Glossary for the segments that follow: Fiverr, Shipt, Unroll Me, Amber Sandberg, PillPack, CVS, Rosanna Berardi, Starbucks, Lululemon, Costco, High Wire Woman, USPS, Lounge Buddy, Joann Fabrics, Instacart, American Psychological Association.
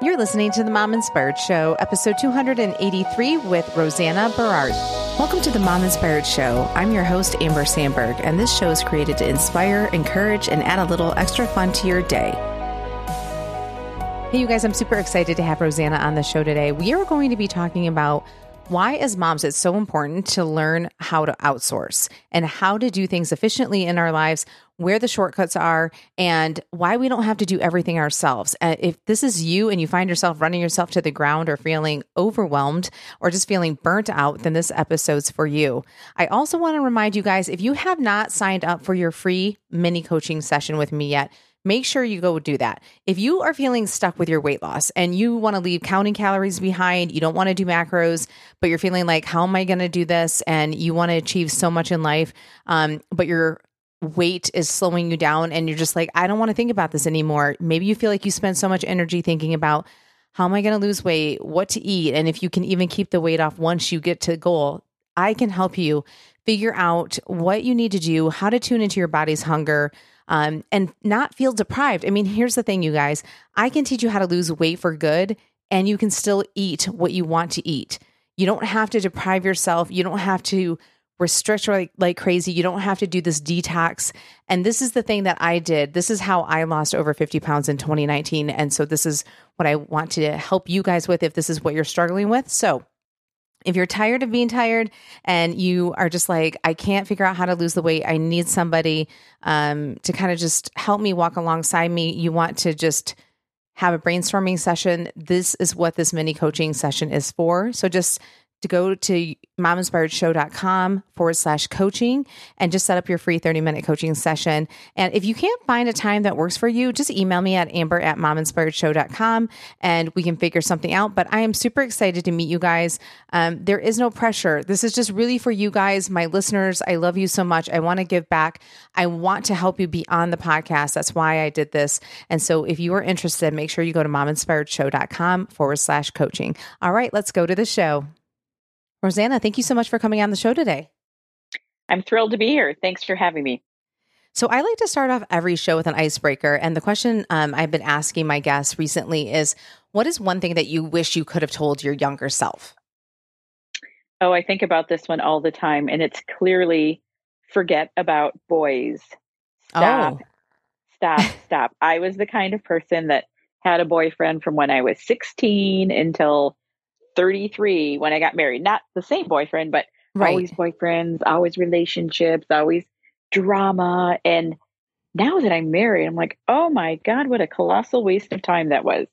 You're listening to The Mom Inspired Show, episode 283 with Rosanna Berardi. Welcome to The Mom Inspired Show. I'm your host, Amber Sandberg, and this show is created to inspire, encourage, and add a little extra fun to your day. Hey, you guys, I'm super excited to have Rosanna on the show today. We are going to be talking about why, as moms, it's so important to learn how to outsource and how to do things efficiently in our lives, where the shortcuts are, and why we don't have to do everything ourselves. If this is you and you find yourself running yourself to the ground or feeling overwhelmed or just feeling burnt out, then this episode's for you. I also want to remind you guys, if you have not signed up for your free mini coaching session with me yet, make sure you go do that. If you are feeling stuck with your weight loss and you want to leave counting calories behind, you don't want to do macros, but you're feeling like, how am I going to do this? And you want to achieve so much in life, but your weight is slowing you down and you're just like, I don't want to think about this anymore. Maybe you feel like you spend so much energy thinking about, how am I going to lose weight, what to eat, and if you can even keep the weight off once you get to goal. I can help you figure out what you need to do, how to tune into your body's hunger, and not feel deprived. I mean, here's the thing, you guys, I can teach you how to lose weight for good and you can still eat what you want to eat. You don't have to deprive yourself. You don't have to restrict like crazy. You don't have to do this detox. And this is the thing that I did. This is how I lost over 50 pounds in 2019. And so this is what I want to help you guys with if this is what you're struggling with. So if you're tired of being tired and you are just like, I can't figure out how to lose the weight, I need somebody to kind of just help me, walk alongside me, you want to just have a brainstorming session, this is what this mini coaching session is for. So just to go to mominspiredshow.com/coaching and just set up your free 30-minute coaching session. And if you can't find a time that works for you, just email me at amber@mominspiredshow.com and we can figure something out. But I am super excited to meet you guys. There is no pressure. This is just really for you guys, my listeners. I love you so much. I want to give back. I want to help you beyond the podcast. That's why I did this. And so if you are interested, make sure you go to mominspiredshow.com/coaching. All right, let's go to the show. Rosanna, thank you so much for coming on the show today. I'm thrilled to be here. Thanks for having me. So I like to start off every show with an icebreaker. And the question I've been asking my guests recently is, what is one thing that you wish you could have told your younger self? Oh, I think about this one all the time. And it's clearly, forget about boys. Stop. I was the kind of person that had a boyfriend from when I was 16 until 33 when I got married. Not the same boyfriend, but always boyfriends, always relationships, always drama. And now that I'm married, I'm like, oh my God, what a colossal waste of time that was.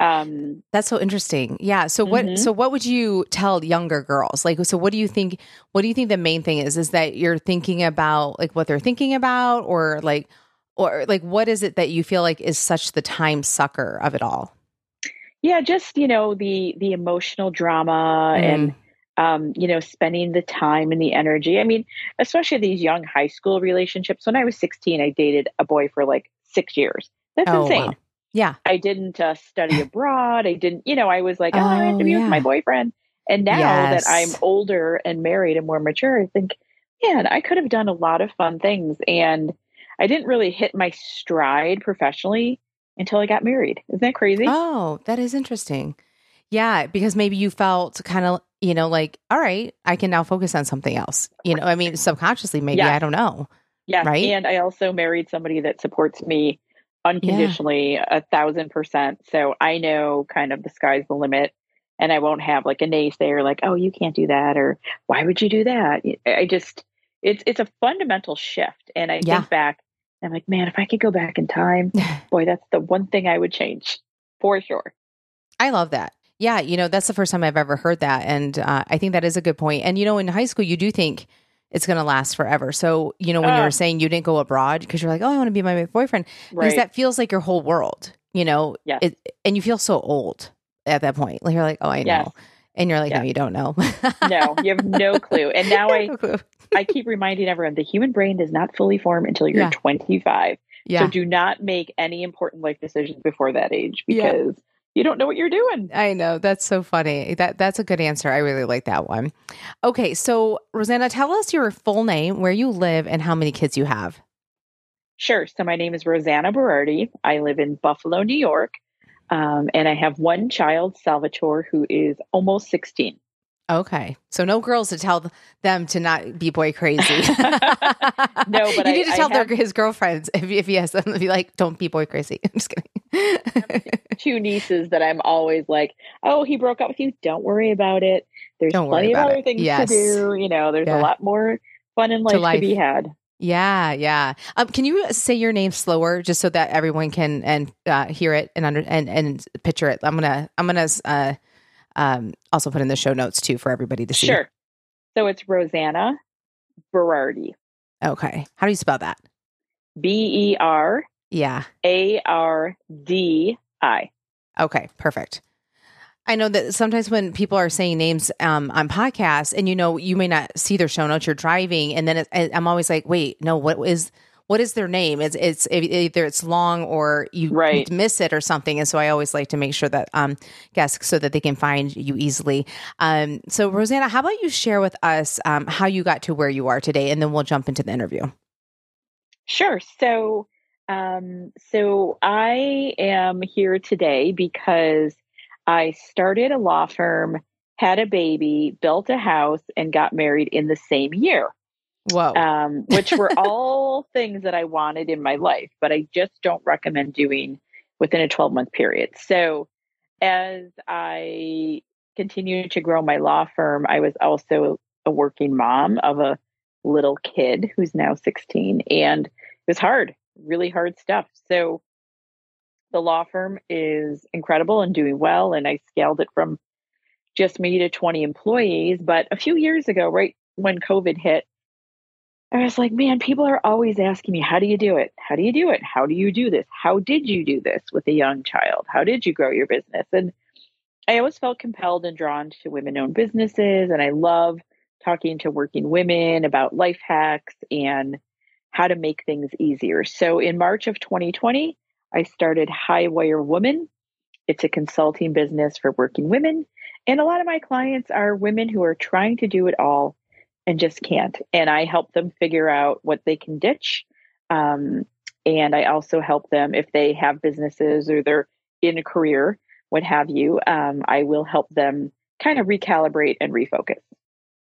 That's so interesting. Yeah. So what would you tell younger girls? Like, so what do you think the main thing is that you're thinking about like what they're thinking about, or what is it that you feel like is such the time sucker of it all? Yeah, just, the emotional drama and, spending the time and the energy. I mean, especially these young high school relationships. When I was 16, I dated a boy for like 6 years. That's insane. Wow. Yeah. I didn't study abroad. I didn't, I was like, I have to be with my boyfriend. And now that I'm older and married and more mature, I think, man, I could have done a lot of fun things. And I didn't really hit my stride professionally until I got married. Isn't that crazy? Oh, that is interesting. Yeah. Because maybe you felt kind of, like, all right, I can now focus on something else. Subconsciously, maybe, I don't know. Yeah. Right. And I also married somebody that supports me unconditionally 1,000%. So I know kind of the sky's the limit and I won't have like a naysayer, like, oh, you can't do that. Or why would you do that? I just, it's a fundamental shift. And I think back, I'm like, man, if I could go back in time, boy, that's the one thing I would change for sure. I love that. Yeah. That's the first time I've ever heard that. And I think that is a good point. And, in high school, you do think it's going to last forever. So, when you were saying you didn't go abroad because you're like, oh, I want to be my boyfriend. Right. Because that feels like your whole world, yes. And you feel so old at that point. Like you're like, oh, I know. And you're like, no, you don't know. No, you have no clue. And now I keep reminding everyone, the human brain does not fully form until you're 25. Yeah. So do not make any important life decisions before that age because you don't know what you're doing. I know. That's so funny. That's a good answer. I really like that one. Okay. So Rosanna, tell us your full name, where you live, and how many kids you have. Sure. So my name is Rosanna Berardi. I live in Buffalo, New York. And I have one child, Salvatore, who is almost 16. Okay. So no girls to tell them to not be boy crazy. No, but you need to tell his girlfriends if he has them to be like, don't be boy crazy. I'm just kidding. Two nieces that I'm always like, oh, he broke up with you. Don't worry about it. There's plenty of other things to do. You know, there's a lot more fun in life to be had. Yeah. Yeah. Can you say your name slower just so that everyone can hear it and picture it? I'm going to also put in the show notes too for everybody to see. Sure. So it's Rosanna Berardi. Okay. How do you spell that? B-E-R. Yeah. A-R-D-I. Okay. Perfect. I know that sometimes when people are saying names on podcasts and, you know, you may not see their show notes, you're driving. And then I'm always like, wait, no, what is their name? It's either it's long or you miss it or something. And so I always like to make sure that guests so that they can find you easily. So Rosanna, how about you share with us how you got to where you are today, and then we'll jump into the interview. Sure. So I am here today because I started a law firm, had a baby, built a house, and got married in the same year. Whoa. Which were all things that I wanted in my life, but I just don't recommend doing within a 12-month period. So as I continued to grow my law firm, I was also a working mom of a little kid who's now 16, and it was hard, really hard stuff. So the law firm is incredible and doing well, and I scaled it from just me to 20 employees. But a few years ago, right when COVID hit, I was like, man, people are always asking me, how do you do it? How do you do it? How do you do this? How did you do this with a young child? How did you grow your business? And I always felt compelled and drawn to women-owned businesses. And I love talking to working women about life hacks and how to make things easier. So in March of 2020, I started High Wire Woman. It's a consulting business for working women. And a lot of my clients are women who are trying to do it all and just can't. And I help them figure out what they can ditch. And I also help them if they have businesses or they're in a career, what have you. I will help them kind of recalibrate and refocus.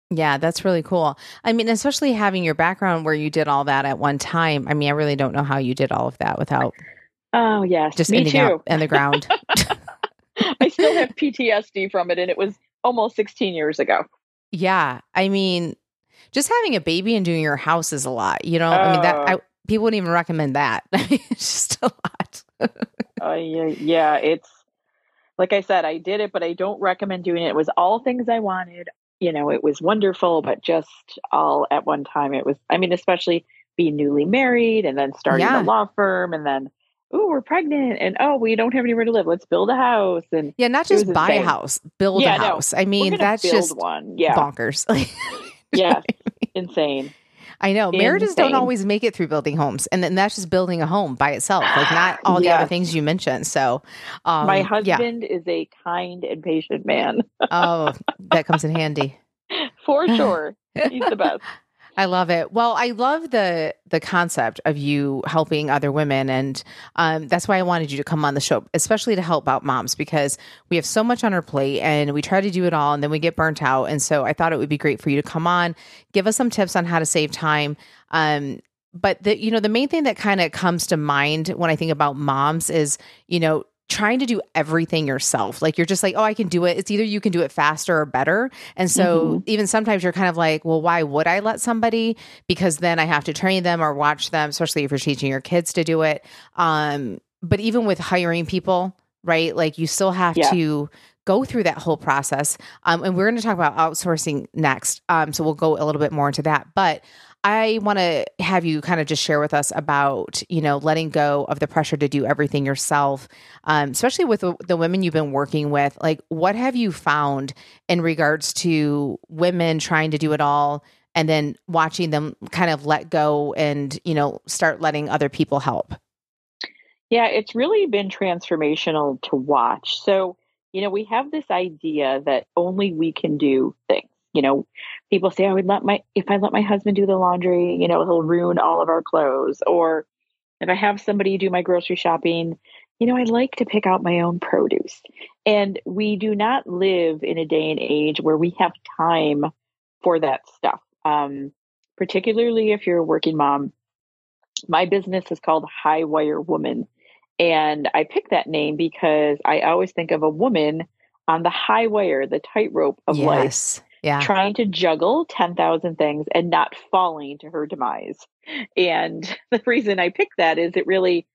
Yeah, that's really cool. I mean, especially having your background where you did all that at one time. I mean, I really don't know how you did all of that without. Oh, yes. Just me too. And the ground. I still have PTSD from it. And it was almost 16 years ago. Yeah. I mean, just having a baby and doing your house is a lot, you know? I mean, people wouldn't even recommend that. It's just a lot. Yeah. It's like I said, I did it, but I don't recommend doing it. It was all things I wanted. You know, it was wonderful, but just all at one time. It was, I mean, especially being newly married and then starting a law firm and then, oh, we're pregnant and oh, we don't have anywhere to live. Let's build a house. And yeah, not just buy a house, build a house. No, I mean, that's just one. Yeah. Bonkers. Yeah. Insane. I know. Marriages don't always make it through building homes. And then that's just building a home by itself, like not all the other things you mentioned. So my husband is a kind and patient man. Oh, that comes in handy. For sure. He's the best. I love it. Well, I love the concept of you helping other women. And that's why I wanted you to come on the show, especially to help out moms, because we have so much on our plate and we try to do it all and then we get burnt out. And so I thought it would be great for you to come on, give us some tips on how to save time. But the main thing that kind of comes to mind when I think about moms is, you know, trying to do everything yourself. Like you're just like, oh, I can do it. It's either you can do it faster or better. And so even sometimes you're kind of like, well, why would I let somebody? Because then I have to train them or watch them, especially if you're teaching your kids to do it. But even with hiring people, right? Like you still have to go through that whole process. And we're going to talk about outsourcing next. So we'll go a little bit more into that, but I want to have you kind of just share with us about, you know, letting go of the pressure to do everything yourself, especially with the women you've been working with. Like, what have you found in regards to women trying to do it all and then watching them kind of let go and, you know, start letting other people help? Yeah, it's really been transformational to watch. So, you know, we have this idea that only we can do things. You know, people say, if I let my husband do the laundry, you know, he'll ruin all of our clothes. Or if I have somebody do my grocery shopping, I like to pick out my own produce. And we do not live in a day and age where we have time for that stuff, particularly if you're a working mom. My business is called High Wire Woman. And I picked that name because I always think of a woman on the high wire, the tightrope of life, trying to juggle 10,000 things and not falling to her demise. And the reason I picked that is it really,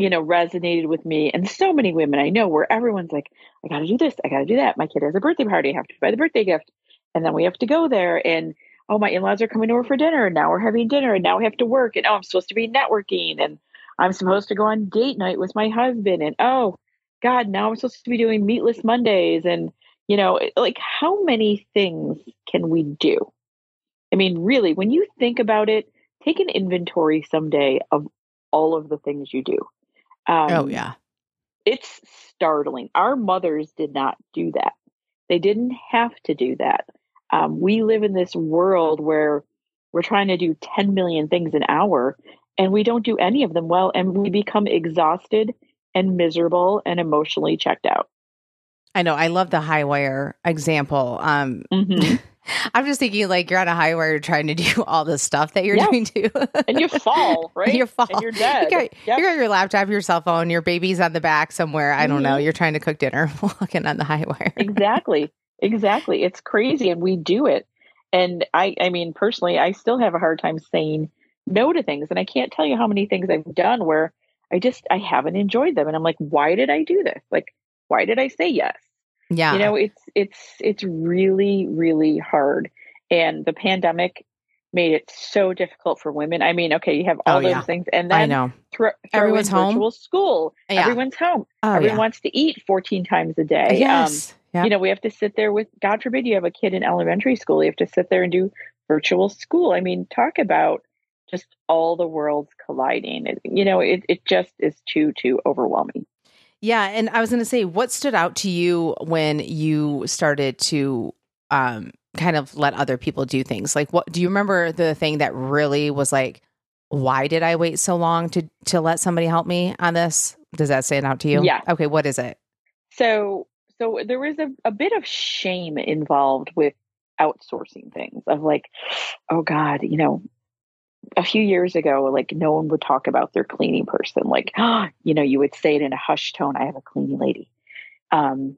resonated with me. And so many women I know where everyone's like, I got to do this. I got to do that. My kid has a birthday party. I have to buy the birthday gift. And then we have to go there. And oh, my in-laws are coming over for dinner. And now we're having dinner. And now we have to work. And oh, I'm supposed to be networking. And I'm supposed to go on date night with my husband. And oh, God, now I'm supposed to be doing meatless Mondays. And, how many things can we do? I mean, really, when you think about it, take an inventory someday of all of the things you do. It's startling. Our mothers did not do that. They didn't have to do that. We live in this world where we're trying to do 10 million things an hour, and we don't do any of them well, and we become exhausted and miserable and emotionally checked out. I know. I love the high wire example. I'm just thinking you're on a high wire trying to do all the stuff that you're doing too. And you fall, right? You fall. And you're dead. You got your laptop, your cell phone, your baby's on the back somewhere. I don't know. You're trying to cook dinner walking on the high wire. Exactly. It's crazy. And we do it. And I mean, personally, I still have a hard time saying no to things. And I can't tell you how many things I've done where I haven't enjoyed them. And I'm like, why did I do this? Why did I say yes? Yeah. It's really, really hard. And the pandemic made it so difficult for women. I mean, okay, you have all those things. And then I know. Everyone's home. Virtual school. Yeah. Everyone's home. Oh, everyone wants to eat 14 times a day. Yes. We have to sit there with, God forbid you have a kid in elementary school. You have to sit there and do virtual school. I mean, talk about just all the worlds colliding. It just is too overwhelming. Yeah. And I was going to say, what stood out to you when you started to kind of let other people do things? What do you remember the thing that really was why did I wait so long to let somebody help me on this? Does that stand out to you? Yeah. Okay. What is it? So there was a bit of shame involved with outsourcing things of oh God, a few years ago, no one would talk about their cleaning person. You would say it in a hushed tone. I have a cleaning lady,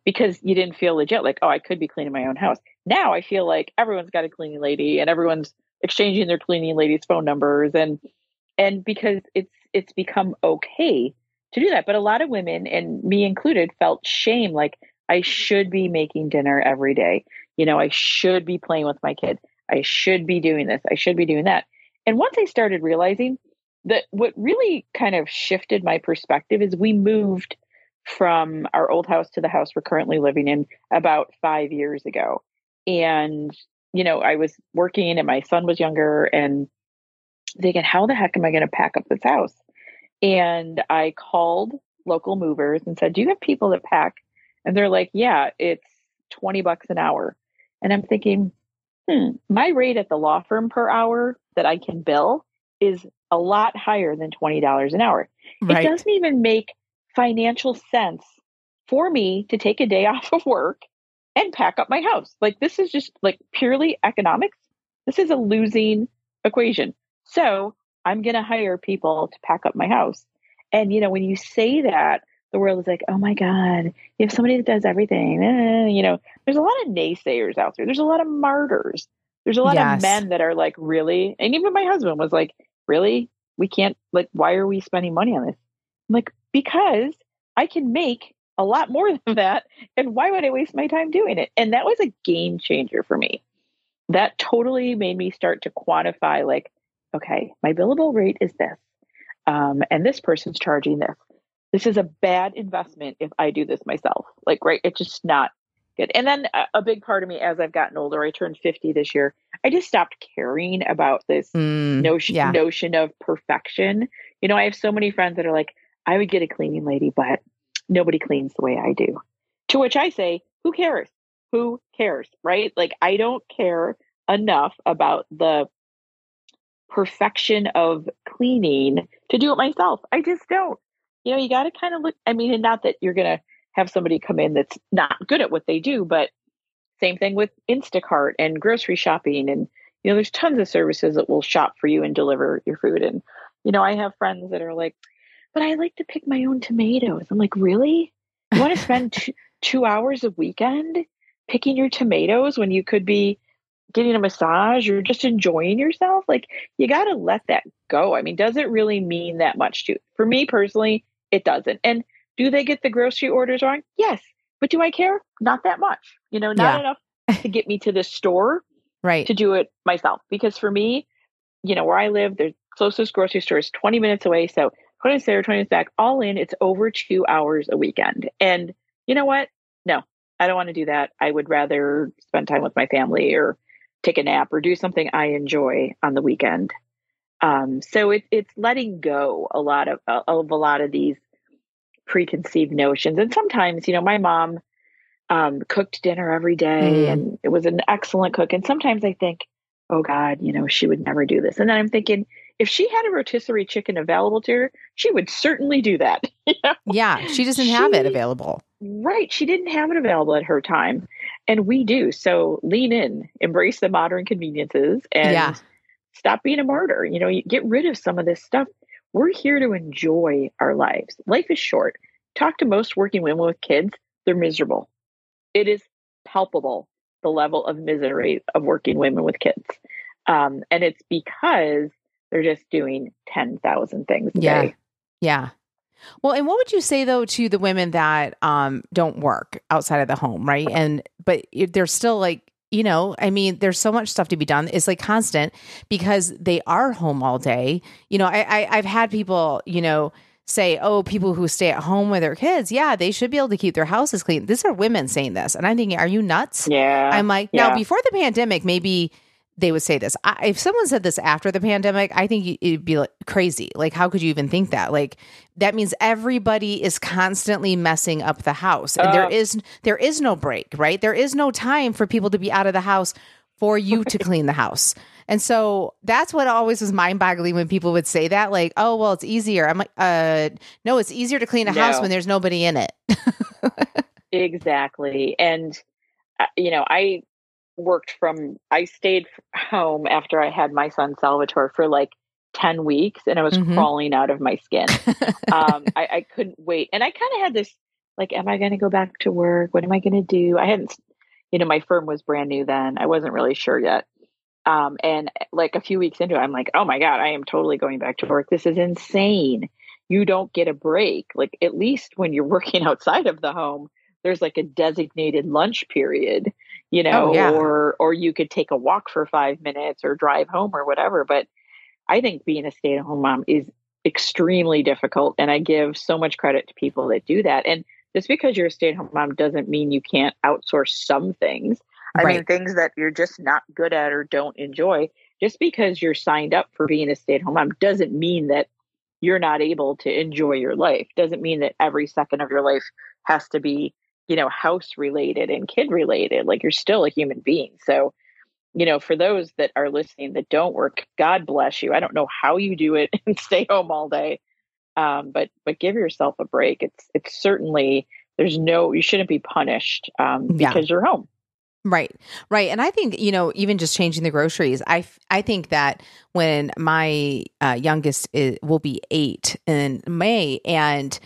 because you didn't feel legit. I could be cleaning my own house. Now I feel like everyone's got a cleaning lady and everyone's exchanging their cleaning lady's phone numbers. And because it's become okay to do that. But a lot of women, and me included, felt shame. I should be making dinner every day. I should be playing with my kid. I should be doing this. I should be doing that. And once I started realizing that what really kind of shifted my perspective is we moved from our old house to the house we're currently living in about 5 years ago. And, I was working and my son was younger and thinking, how the heck am I going to pack up this house? And I called local movers and said, do you have people that pack? And they're like, yeah, it's $20 an hour. And I'm thinking, my rate at the law firm per hour that I can bill is a lot higher than $20 an hour. Right. It doesn't even make financial sense for me to take a day off of work and pack up my house. This is just purely economics. This is a losing equation. So I'm going to hire people to pack up my house. And, when you say that, the world is like, oh my God, you have somebody that does everything. There's a lot of naysayers out there. There's a lot of martyrs. There's a lot of men that are like, really? And even my husband was like, really? We can't, why are we spending money on this? I'm like, because I can make a lot more than that. And why would I waste my time doing it? And that was a game changer for me. That totally made me start to quantify okay, my billable rate is this. And this person's charging this. This is a bad investment if I do this myself. Right. It's just not good. And then a big part of me, as I've gotten older, I turned 50 this year. I just stopped caring about this notion of perfection. I have so many friends that are like, I would get a cleaning lady, but nobody cleans the way I do. To which I say, who cares? Who cares? Right. I don't care enough about the perfection of cleaning to do it myself. I just don't. you know, you got to kind of look, I mean, and not that you're going to have somebody come in that's not good at what they do, but same thing with Instacart and grocery shopping. And, you know, there's tons of services that will shop for you and deliver your food. And, you know, I have friends that are like, but I like to pick my own tomatoes. I'm like, really? You want to spend two hours a weekend picking your tomatoes when you could be getting a massage or just enjoying yourself? Like, you got to let that go. I mean, does it really mean that much to you? For me personally, it doesn't. And do they get the grocery orders wrong? Yes. But do I care? Not that much, you know, not enough to get me to the store right. to do it myself. Because for me, you know, where I live, the closest grocery store is 20 minutes away. So 20 minutes there, 20 minutes back, all in, it's over 2 hours a weekend. And you know what? No, I don't want to do that. I would rather spend time with my family or take a nap or do something I enjoy on the weekend. So it's letting go a lot of these preconceived notions. And sometimes, you know, my mom cooked dinner every day and it was an excellent cook. And sometimes I think, oh God, you know, she would never do this. And then I'm thinking, if she had a rotisserie chicken available to her, she would certainly do that. You know? Yeah. She doesn't have it available. Right. She didn't have it available at her time. And we do. So lean in, embrace the modern conveniences and stop being a martyr. You know, you get rid of some of this stuff. We're here to enjoy our lives. Life is short. Talk to most working women with kids. They're miserable. It is palpable, the level of misery of working women with kids. And it's because they're just doing 10,000 things a day. Yeah. Well, and what would you say though, to the women that don't work outside of the home, right? And, but they're still like, you know, I mean, there's so much stuff to be done. It's like constant because they are home all day. You know, I've had people, you know, say, oh, people who stay at home with their kids. Yeah. They should be able to keep their houses clean. These are women saying this. And I'm thinking, are you nuts? Yeah. I'm like, now before the pandemic, maybe they would say this. If someone said this after the pandemic, I think it'd be like crazy. Like, how could you even think that? Like, that means everybody is constantly messing up the house. And there is no break, right? There is no time for people to be out of the house for you to clean the house. And so that's what always was mind boggling when people would say that, like, oh, well, it's easier. I'm like, no, it's easier to clean a house when there's nobody in it. Exactly. And, you know, I stayed home after I had my son Salvatore for like 10 weeks and I was crawling out of my skin. I couldn't wait. And I kind of had this, like, am I going to go back to work? What am I going to do? I hadn't, you know, my firm was brand new then. I wasn't really sure yet. And like a few weeks into it, I'm like, oh my God, I am totally going back to work. This is insane. You don't get a break. Like, at least when you're working outside of the home, there's like a designated lunch period, you know, or you could take a walk for 5 minutes or drive home or whatever. But I think being a stay-at-home mom is extremely difficult. And I give so much credit to people that do that. And just because you're a stay-at-home mom doesn't mean you can't outsource some things. I mean, things that you're just not good at or don't enjoy. Just because you're signed up for being a stay-at-home mom doesn't mean that you're not able to enjoy your life. Doesn't mean that every second of your life has to be, you know, house related and kid related. Like, you're still a human being. So, you know, for those that are listening that don't work, God bless you. I don't know how you do it and stay home all day. But give yourself a break. It's certainly, you shouldn't be punished because you're home. Right. Right. And I think, you know, even just changing the groceries, I think that when my youngest will be 8 in May and,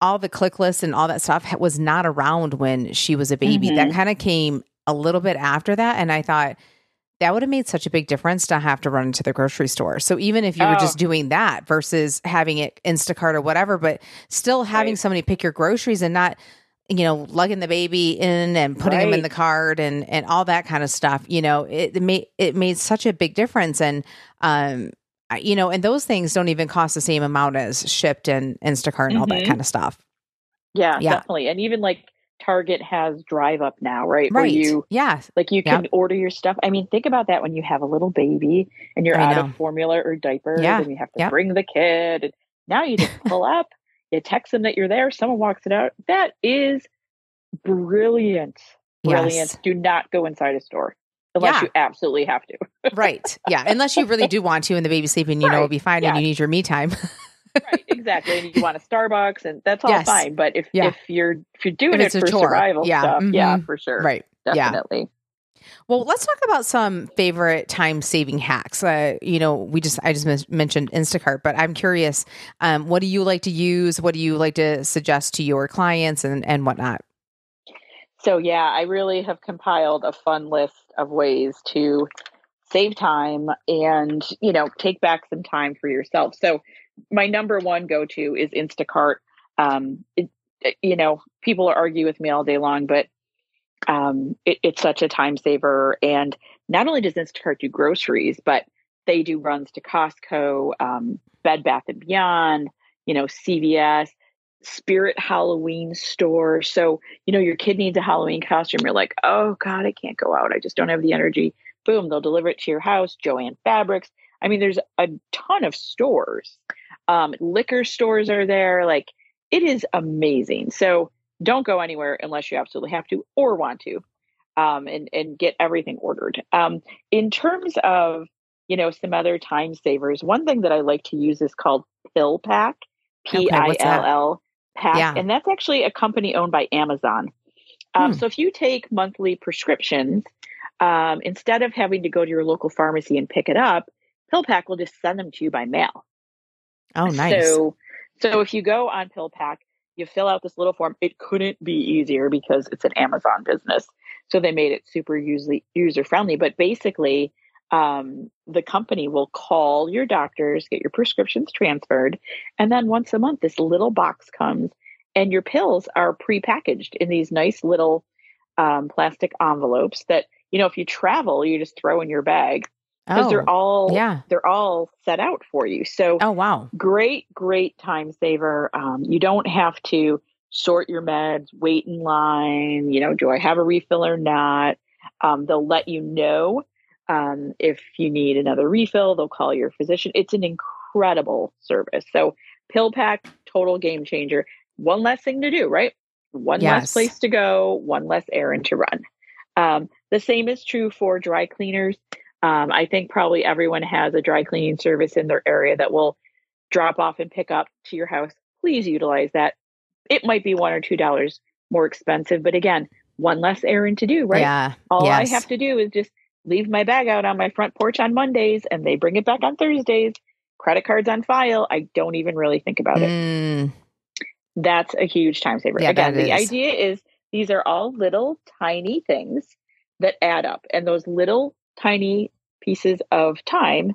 all the click lists and all that stuff was not around when she was a baby. That kind of came a little bit after that. And I thought that would have made such a big difference to have to run into the grocery store. So even if you were just doing that versus having it Instacart or whatever, but still having somebody pick your groceries and not, you know, lugging the baby in and putting them in the cart and all that kind of stuff, you know, it made such a big difference. And, you know, and those things don't even cost the same amount as Shipt and Instacart and all that kind of stuff. Yeah, definitely. And even like Target has drive up now, right? Where you, like you can order your stuff. I mean, think about that when you have a little baby and you're out of formula or diapers and you have to bring the kid. And now you just pull up, you text them that you're there. Someone walks it out. That is brilliant. Brilliant. Yes. Do not go inside a store. Unless you absolutely have to. Unless you really do want to and the baby's sleeping, you know, it'll be fine and you need your me time. Right, exactly. And you want a Starbucks, and that's all fine. But if you're doing it for survival stuff, for sure. Right. Definitely. Yeah. Well, let's talk about some favorite time-saving hacks. I just mentioned Instacart, but I'm curious, what do you like to use? What do you like to suggest to your clients and whatnot? So, I really have compiled a fun list of ways to save time and, take back some time for yourself. So my number one go-to is Instacart. People argue with me all day long, but it's such a time saver. And not only does Instacart do groceries, but they do runs to Costco, Bed Bath & Beyond, CVS, Spirit Halloween store. So, your kid needs a Halloween costume. You're like, oh God, I can't go out. I just don't have the energy. Boom, they'll deliver it to your house. Joann Fabrics. I mean, there's a ton of stores. Liquor stores are there. Like, it is amazing. So don't go anywhere unless you absolutely have to or want to, and get everything ordered. In terms of, some other time savers, one thing that I like to use is called PillPack, PILL Pack. Yeah. And that's actually a company owned by Amazon. So if you take monthly prescriptions, instead of having to go to your local pharmacy and pick it up, PillPack will just send them to you by mail. Oh, nice. So if you go on PillPack, you fill out this little form. It couldn't be easier because it's an Amazon business. So they made it super user-friendly. But basically, the company will call your doctors, get your prescriptions transferred. And then once a month, this little box comes and your pills are prepackaged in these nice little plastic envelopes that, if you travel, you just throw in your bag. Because they're all set out for you. So, great time saver. You don't have to sort your meds, wait in line. Do I have a refill or not? They'll let you know if you need another refill. They'll call your physician. It's an incredible service. So, PillPack, total game changer. One less thing to do, right? One less place to go. One less errand to run. The same is true for dry cleaners. I think probably everyone has a dry cleaning service in their area that will drop off and pick up to your house. Please utilize that. It might be $1 or $2 more expensive, but again, one less errand to do, right? Yeah. All I have to do is just leave my bag out on my front porch on Mondays and they bring it back on Thursdays. Credit cards on file. I don't even really think about it. That's a huge time saver. Yeah, again, the idea is these are all little tiny things that add up, and those little tiny pieces of time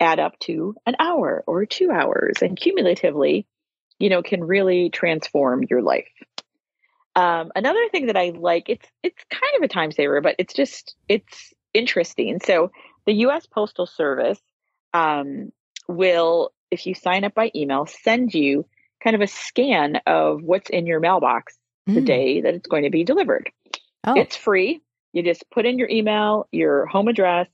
add up to an hour or 2 hours, and cumulatively, can really transform your life. Another thing that I like, it's kind of a time saver, but it's interesting. So the U.S. Postal Service will, if you sign up by email, send you kind of a scan of what's in your mailbox the day that it's going to be delivered. Oh. It's free. You just put in your email, your home address,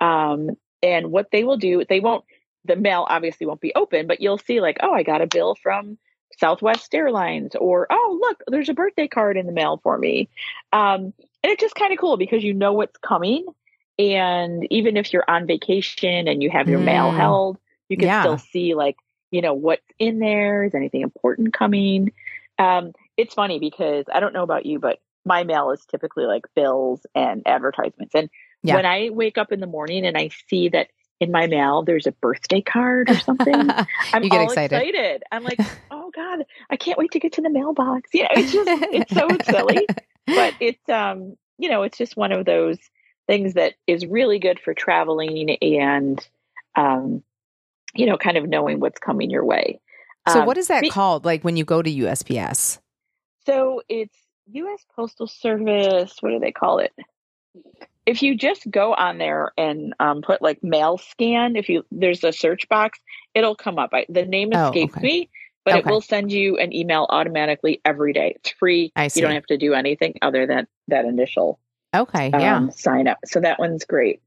and what they will do, the mail obviously won't be open, but you'll see like, oh, I got a bill from Southwest Airlines, or, oh, look, there's a birthday card in the mail for me. And it's just kind of cool because you know what's coming. And even if you're on vacation and you have your mail held, you can still see like, what's in there. Is anything important coming? It's funny because I don't know about you, but my mail is typically like bills and advertisements. And when I wake up in the morning and I see that in my mail, there's a birthday card or something, I'm all excited. I'm like, oh God, I can't wait to get to the mailbox. It's just, it's so silly, but it's, it's just one of those things that is really good for traveling and, kind of knowing what's coming your way. So what is that called? Like when you go to USPS? So it's U.S. Postal Service, what do they call it? If you just go on there and put like mail scan, there's a search box, it'll come up. The name escapes me, but it will send you an email automatically every day. It's free. You don't have to do anything other than that initial sign up. So that one's great.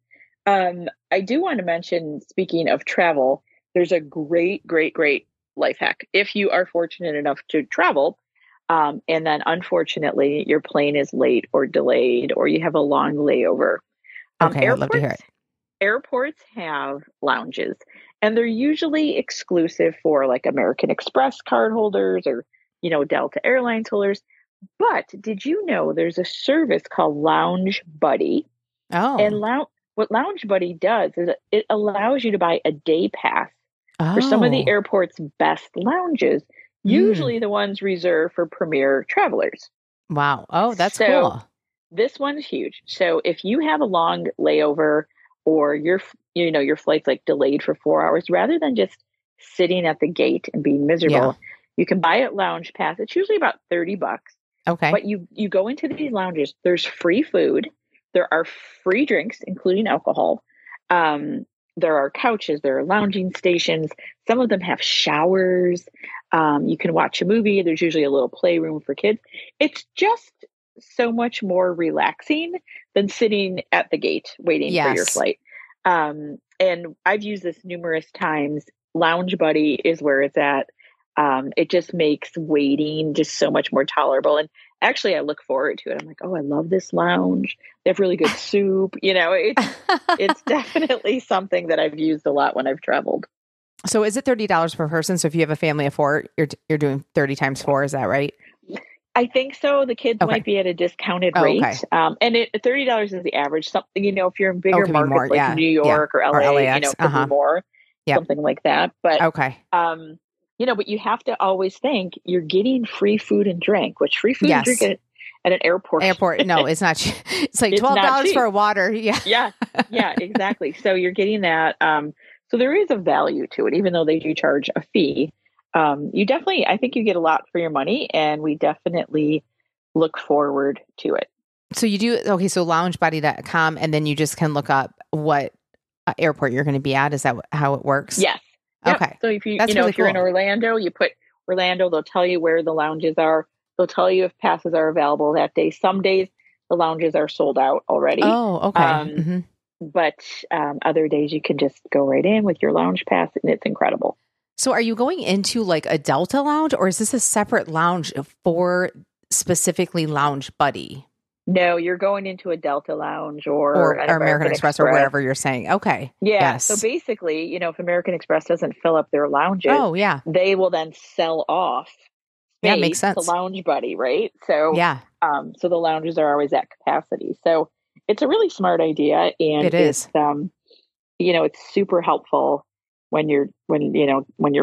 I do want to mention, speaking of travel, there's a great life hack. If you are fortunate enough to travel, and then unfortunately your plane is late or delayed, or you have a long layover. I'd love to hear it. Airports have lounges, And they're usually exclusive for like American Express card holders or, you know, Delta Airlines holders. But did you know there's a service called Lounge Buddy? Oh. And what Lounge Buddy does is it allows you to buy a day pass for some of the airport's best lounges, usually the ones reserved for premier travelers. Wow. Oh, that's cool. This one's huge. So if you have a long layover or your flight's like delayed for 4 hours, rather than just sitting at the gate and being miserable, you can buy a lounge pass. It's usually about $30. Okay. But you go into these lounges, there's free food. There are free drinks, including alcohol. There are couches, there are lounging stations. Some of them have showers. You can watch a movie. There's usually a little playroom for kids. It's just so much more relaxing than sitting at the gate waiting for your flight. And I've used this numerous times. Lounge Buddy is where it's at. It just makes waiting just so much more tolerable. And actually, I look forward to it. I'm like, oh, I love this lounge. They have really good soup. You know, it's definitely something that I've used a lot when I've traveled. So is it $30 per person? So if you have a family of four, you're doing 30 times four. Is that right? I think so. The kids might be at a discounted rate. Okay. And $30 is the average. Something, you know, if you're in bigger markets like New York or LA, you know, could be more, something like that. But you know, but you have to always think you're getting free food and drink, which free food and drink at an airport. No, it's not. It's like $12 for water. Yeah, exactly. So you're getting that. So there is a value to it, even though they do charge a fee. You definitely, I think you get a lot for your money, and we definitely look forward to it. So you do. Okay. So loungebuddy.com, and then you just can look up what airport you're going to be at. Is that how it works? Yes. Yep. Okay. So if if you're in Orlando, you put Orlando, they'll tell you where the lounges are. They'll tell you if passes are available that day. Some days the lounges are sold out already. Oh, okay. But other days you can just go right in with your lounge pass, and it's incredible. So are you going into like a Delta lounge, or is this a separate lounge for specifically Lounge Buddy? No, you're going into a Delta lounge or American Express or wherever you're saying. Okay. Yeah. Yes. So basically, you know, if American Express doesn't fill up their lounges, they will then sell off space makes sense. To Lounge Buddy, right? So so the lounges are always at capacity. So it's a really smart idea, and it's you know, it's super helpful when your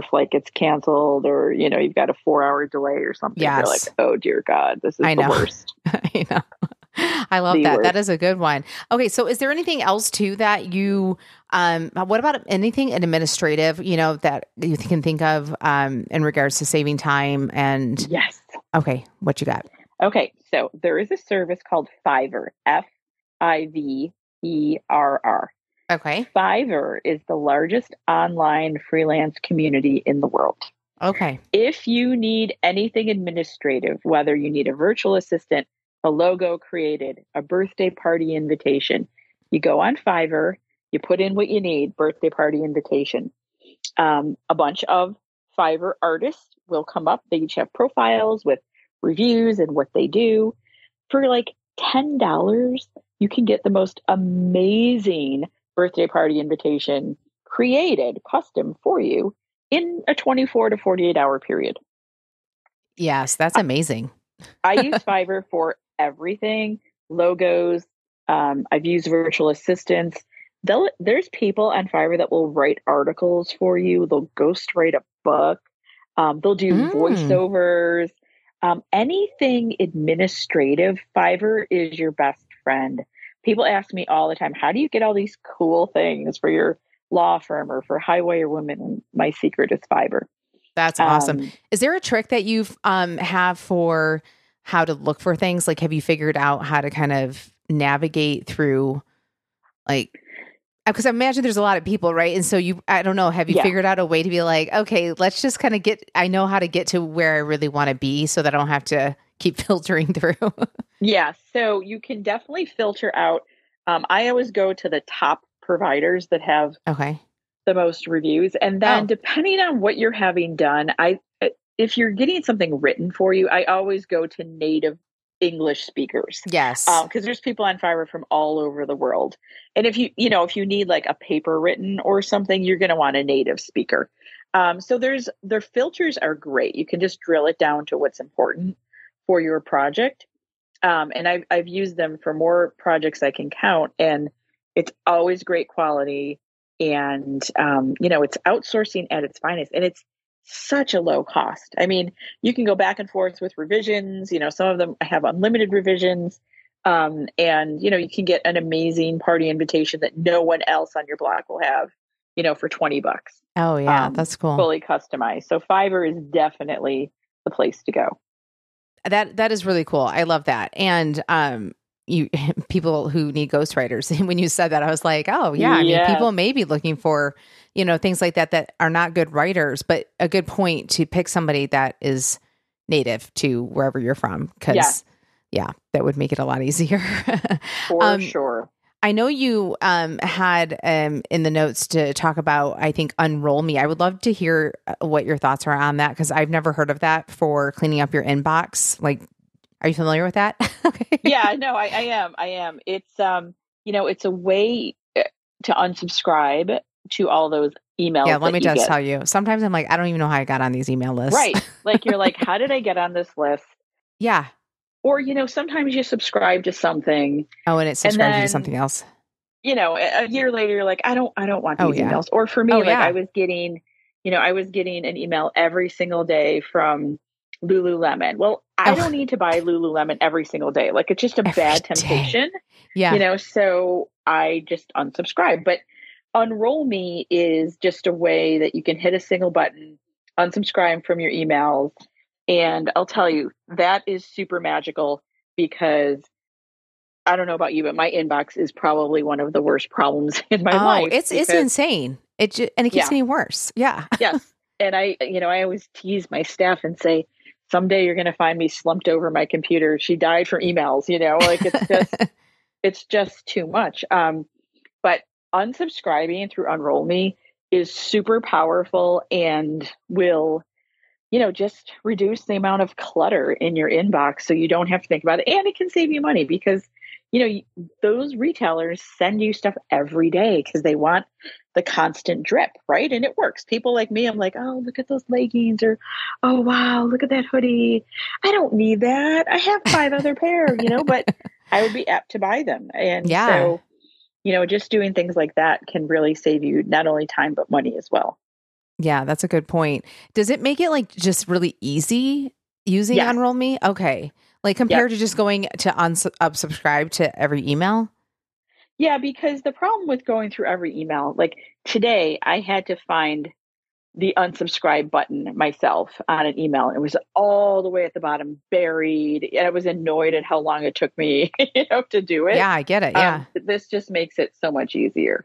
flight gets canceled, or, you know, you've got a 4 hour delay or something. Yes. You're like, oh dear God, this is the worst. I know. I love that. Word. That is a good one. Okay. So is there anything else too that you, what about anything administrative, you know, that you can think of, in regards to saving time and Okay. What you got? Okay. So there is a service called Fiverr, Fiverr. Okay. Fiverr is the largest online freelance community in the world. Okay. If you need anything administrative, whether you need a virtual assistant, a logo created, a birthday party invitation, you go on Fiverr, you put in what you need, birthday party invitation. A bunch of Fiverr artists will come up. They each have profiles with reviews and what they do. For like $10, you can get the most amazing birthday party invitation created custom for you in a 24 to 48 hour period. Yes, that's amazing. I use Fiverr for everything, logos. I've used virtual assistants. There's people on Fiverr that will write articles for you. They'll ghostwrite a book. They'll do voiceovers. Anything administrative, Fiverr is your best friend. People ask me all the time, how do you get all these cool things for your law firm or for High Wire Woman? And my secret is Fiverr. That's awesome. Is there a trick that you have for how to look for things? Like, have you figured out how to kind of navigate through, like, because I imagine there's a lot of people, right? And so I don't know, have you figured out a way to be like, okay, let's just kind of I know how to get to where I really want to be so that I don't have to keep filtering through. Yeah. So you can definitely filter out. I always go to the top providers that have the most reviews. And then depending on what you're having done, if you're getting something written for you, I always go to native English speakers. Yes. Because there's people on Fiverr from all over the world. And if you need like a paper written or something, you're going to want a native speaker. So their filters are great. You can just drill it down to what's important for your project. And I've used them for more projects I can count, and it's always great quality, and it's outsourcing at its finest, and it's such a low cost. I mean, you can go back and forth with revisions. Some of them have unlimited revisions, and you can get an amazing party invitation that no one else on your block will have, for $20. Oh yeah, that's cool. Fully customized. So Fiverr is definitely the place to go. That is really cool. I love that. And people who need ghostwriters. When you said that, I was like, oh yeah. I mean, people may be looking for, things like that are not good writers, but a good point to pick somebody that is native to wherever you're from. Cause that would make it a lot easier. For sure. I know you had in the notes to talk about, I think, Unroll Me. I would love to hear what your thoughts are on that, because I've never heard of that for cleaning up your inbox. Like, are you familiar with that? Okay. Yeah, no, I am. It's, it's a way to unsubscribe to all those emails. Yeah, let me just tell you. Sometimes I'm like, I don't even know how I got on these email lists. Right. Like, you're like, how did I get on this list? Yeah. Or, sometimes you subscribe to something. Oh, and it subscribes you to something else. A year later, you're like, I don't want these emails. Or for me, I was getting an email every single day from Lululemon. Well, I don't need to buy Lululemon every single day. Like, it's just a bad temptation. Yeah. So I just unsubscribe. But Unroll Me is just a way that you can hit a single button, unsubscribe from your emails. And I'll tell you, that is super magical, because I don't know about you, but my inbox is probably one of the worst problems in my life. It's insane. And it keeps getting worse. Yeah. Yes. And I always tease my staff and say, someday you're going to find me slumped over my computer. She died from emails, like it's just, it's just too much. But unsubscribing through Unroll Me is super powerful and will just reduce the amount of clutter in your inbox, so you don't have to think about it. And it can save you money, because, those retailers send you stuff every day because they want the constant drip, right? And it works. People like me, I'm like, oh, look at those leggings, or, oh, wow, look at that hoodie. I don't need that. I have 5 other pairs, but I would be apt to buy them. And so, just doing things like that can really save you not only time, but money as well. Yeah, that's a good point. Does it make it like just really easy using Unroll Me? Okay. Like compared to just going to unsubscribe to every email? Yeah, because the problem with going through every email, like today I had to find the unsubscribe button myself on an email. It was all the way at the bottom, buried. And I was annoyed at how long it took me to do it. Yeah, I get it. Yeah. This just makes it so much easier.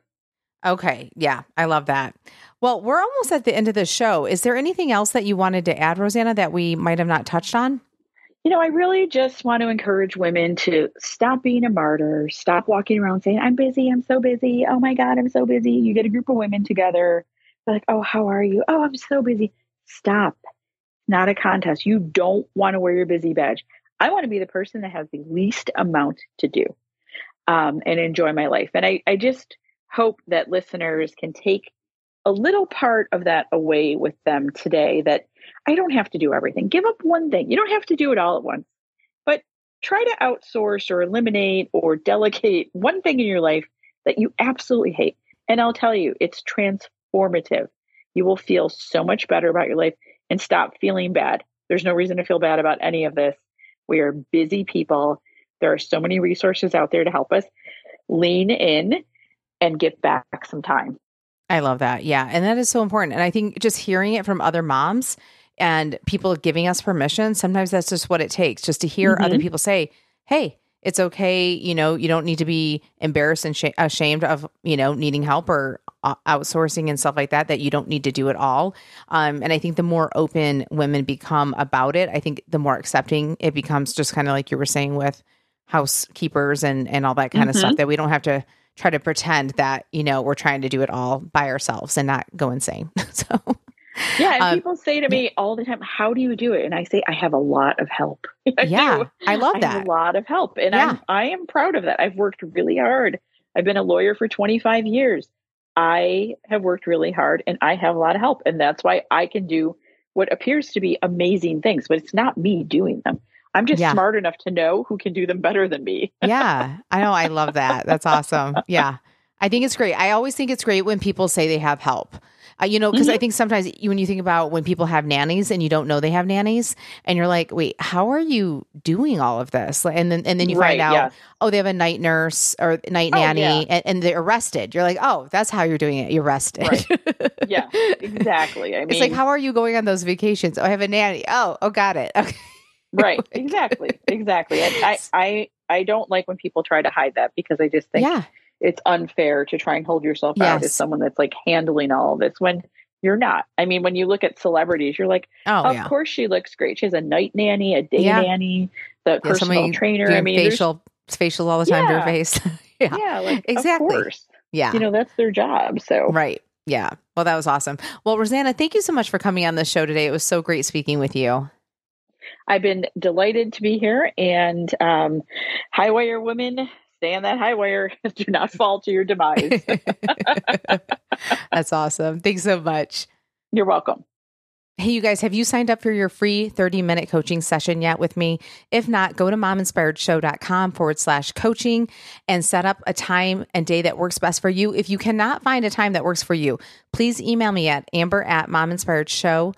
Okay. Yeah. I love that. Well, we're almost at the end of the show. Is there anything else that you wanted to add, Rosanna, that we might have not touched on? I really just want to encourage women to stop being a martyr, stop walking around saying, I'm busy. I'm so busy. Oh my God, I'm so busy. You get a group of women together. They're like, oh, how are you? Oh, I'm so busy. Stop. Not a contest. You don't want to wear your busy badge. I want to be the person that has the least amount to do, and enjoy my life. And I just hope that listeners can take a little part of that away with them today, that I don't have to do everything. Give up one thing. You don't have to do it all at once, but try to outsource or eliminate or delegate one thing in your life that you absolutely hate. And I'll tell you, it's transformative. You will feel so much better about your life and stop feeling bad. There's no reason to feel bad about any of this. We are busy people. There are so many resources out there to help us. Lean in and get back some time. I love that. Yeah. And that is so important. And I think just hearing it from other moms and people giving us permission, sometimes that's just what it takes, just to hear other people say, hey, it's okay. You don't need to be embarrassed and ashamed of, needing help or outsourcing and stuff like that, that you don't need to do it all. And I think the more open women become about it, I think the more accepting it becomes, just kind of like you were saying with housekeepers and all that kind of stuff, that we don't have to try to pretend that, we're trying to do it all by ourselves and not go insane. So Yeah. And people say to me all the time, how do you do it? And I say, I have a lot of help. I love that. I have a lot of help. And I am proud of that. I've worked really hard. I've been a lawyer for 25 years. I have worked really hard and I have a lot of help. And that's why I can do what appears to be amazing things, but it's not me doing them. I'm just smart enough to know who can do them better than me. Yeah. I know. I love that. That's awesome. Yeah. I think it's great. I always think it's great when people say they have help, because I think sometimes when you think about when people have nannies and you don't know they have nannies and you're like, wait, how are you doing all of this? And then you find out, oh, they have a night nurse or night nanny and they're arrested. You're like, oh, that's how you're doing it. You're arrested. Right. Yeah, exactly. I mean, it's like, how are you going on those vacations? Oh, I have a nanny. Oh, got it. Okay. Right. Exactly. I don't like when people try to hide that because I just think, it's unfair to try and hold yourself out as someone that's like handling all of this when you're not. I mean, when you look at celebrities, you're like, of course she looks great. She has a night nanny, a day nanny, the personal trainer. I mean, facial all the time to her face. Like, exactly. Of course. Yeah. You know, that's their job. So, right. Yeah. Well, that was awesome. Well, Rosanna, thank you so much for coming on the show today. It was so great speaking with you. I've been delighted to be here, and High Wire Woman, stay on that high wire. Do not fall to your demise. That's awesome. Thanks so much. You're welcome. Hey, you guys, have you signed up for your free 30-minute coaching session yet with me? If not, go to mominspiredshow.com/coaching and set up a time and day that works best for you. If you cannot find a time that works for you, please email me at amber@mominspiredshow.com.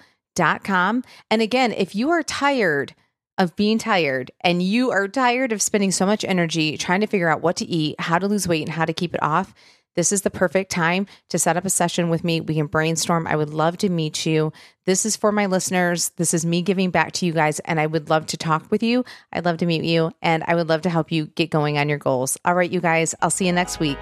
And again, if you are tired of being tired and you are tired of spending so much energy trying to figure out what to eat, how to lose weight, and how to keep it off, this is the perfect time to set up a session with me. We can brainstorm. I would love to meet you. This is for my listeners. This is me giving back to you guys, and I would love to talk with you. I'd love to meet you, and I would love to help you get going on your goals. All right, you guys, I'll see you next week.